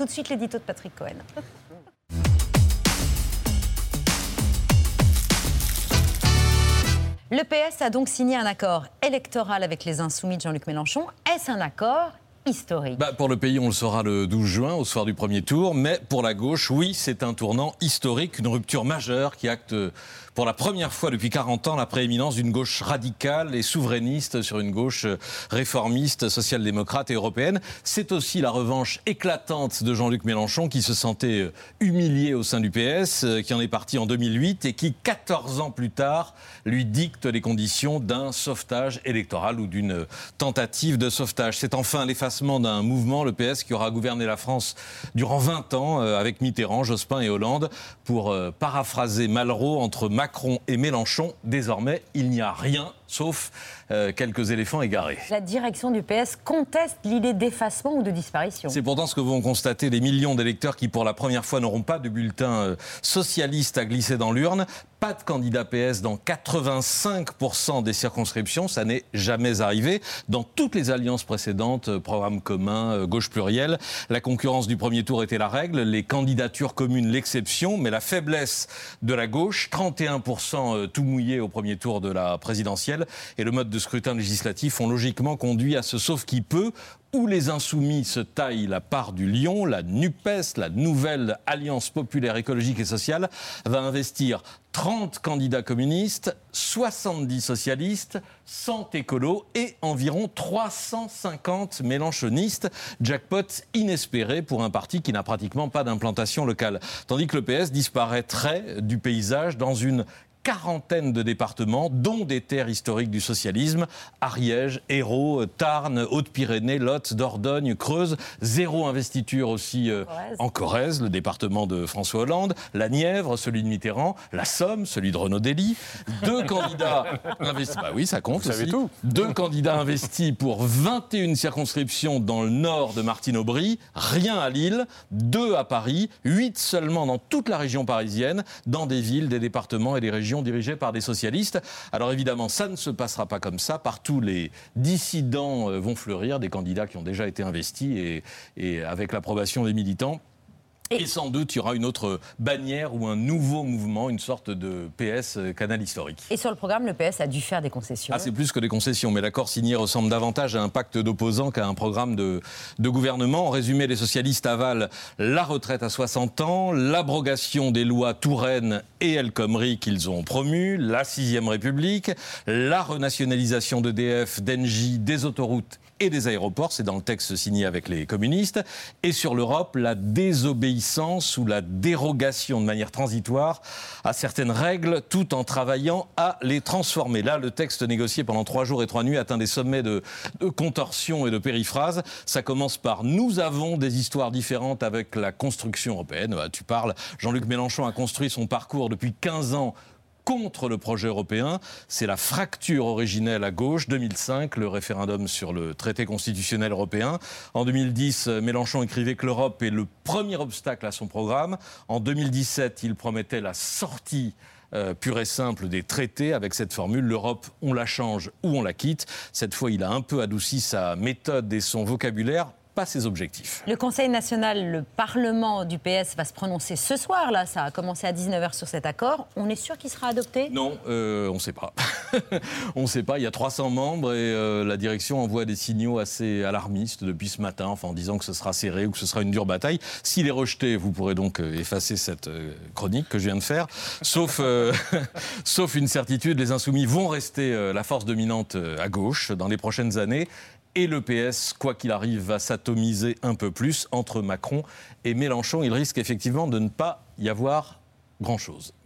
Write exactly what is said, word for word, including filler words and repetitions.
Tout de suite, l'édito de Patrick Cohen. Le P S a donc signé un accord électoral avec les Insoumis de Jean-Luc Mélenchon. Est-ce un accord historique? Bah, pour le pays, on le saura le douze juin, au soir du premier tour. Mais pour la gauche, oui, c'est un tournant historique, une rupture majeure qui acte pour la première fois depuis quarante ans la prééminence d'une gauche radicale et souverainiste sur une gauche réformiste, social-démocrate et européenne. C'est aussi la revanche éclatante de Jean-Luc Mélenchon qui se sentait humilié au sein du P S, qui en est parti en deux mille huit et qui, quatorze ans plus tard, lui dicte les conditions d'un sauvetage électoral ou d'une tentative de sauvetage. C'est enfin l'effacement d'un mouvement, le P S, qui aura gouverné la France durant vingt ans avec Mitterrand, Jospin et Hollande. Pour paraphraser Malraux, entre Macron et Mélenchon, désormais, il n'y a rien, sauf euh, quelques éléphants égarés. La direction du P S conteste l'idée d'effacement ou de disparition. C'est pourtant ce que vont constater les millions d'électeurs qui, pour la première fois, n'auront pas de bulletin euh, socialiste à glisser dans l'urne. Pas de candidat P S dans quatre-vingt-cinq pour cent des circonscriptions, ça n'est jamais arrivé. Dans toutes les alliances précédentes, euh, programme commun, euh, gauche plurielle, la concurrence du premier tour était la règle, les candidatures communes l'exception, mais la faiblesse de la gauche, trente et un pour cent tout mouillé au premier tour de la présidentielle, et le mode de scrutin législatif ont logiquement conduit à ce sauf qui peut, où les Insoumis se taillent la part du lion. La NUPES, la nouvelle Alliance populaire écologique et sociale, va investir trente candidats communistes, soixante-dix socialistes, cent écolos et environ trois cent cinquante mélenchonistes. Jackpot inespéré pour un parti qui n'a pratiquement pas d'implantation locale. Tandis que le P S disparaîtrait du paysage dans une quarantaine de départements, dont des terres historiques du socialisme, Ariège, Hérault, Tarn, Haute-Pyrénées, Lot, Dordogne, Creuse, zéro investiture aussi euh, Corrèze. en Corrèze, le département de François Hollande, la Nièvre, celui de Mitterrand, la Somme, celui de Renaud-Délie, deux candidats investis, bah oui, ça compte aussi, tout. deux candidats investis pour vingt et une circonscriptions dans le nord de Martine Aubry, rien à Lille, deux à Paris, huit seulement dans toute la région parisienne, dans des villes, des départements et des régions dirigée par des socialistes. Alors évidemment, ça ne se passera pas comme ça. Partout, les dissidents vont fleurir, des candidats qui ont déjà été investis et, et avec l'approbation des militants. Et sans doute, il y aura une autre bannière ou un nouveau mouvement, une sorte de P S canal historique. Et sur le programme, le P S a dû faire des concessions. Ah, c'est plus que des concessions, mais l'accord signé ressemble davantage à un pacte d'opposants qu'à un programme de, de gouvernement. En résumé, les socialistes avalent la retraite à soixante ans, l'abrogation des lois Touraine et El Khomri qu'ils ont promues, la sixième République, la renationalisation d'E D F, d'Engie, des autoroutes et des aéroports, c'est dans le texte signé avec les communistes, et sur l'Europe, la désobéissance ou la dérogation de manière transitoire à certaines règles, tout en travaillant à les transformer. Là, le texte négocié pendant trois jours et trois nuits atteint des sommets de, de contorsion et de périphrases. Ça commence par « nous avons des histoires différentes avec la construction européenne ». Tu parles, Jean-Luc Mélenchon a construit son parcours depuis quinze ans contre le projet européen, c'est la fracture originelle à gauche. deux mille cinq, le référendum sur le traité constitutionnel européen. En deux mille dix, Mélenchon écrivait que l'Europe est le premier obstacle à son programme. En deux mille dix-sept, il promettait la sortie Euh, pur et simple des traités avec cette formule « l'Europe, on la change ou on la quitte ». Cette fois, il a un peu adouci sa méthode et son vocabulaire, pas ses objectifs. Le Conseil national, le Parlement du P S va se prononcer ce soir. Là, ça a commencé à dix-neuf heures sur cet accord. On est sûr qu'il sera adopté ? Non, euh, on ne sait pas. on ne sait pas. Il y a trois cents membres et euh, la direction envoie des signaux assez alarmistes depuis ce matin, enfin, en disant que ce sera serré ou que ce sera une dure bataille. S'il est rejeté, vous pourrez donc effacer cette chronique que je viens de faire. Sauf, euh, sauf une certitude, les Insoumis vont rester euh, la force dominante à gauche dans les prochaines années. Et le P S, quoi qu'il arrive, va s'atomiser un peu plus entre Macron et Mélenchon. Il risque effectivement de ne pas y avoir grand-chose.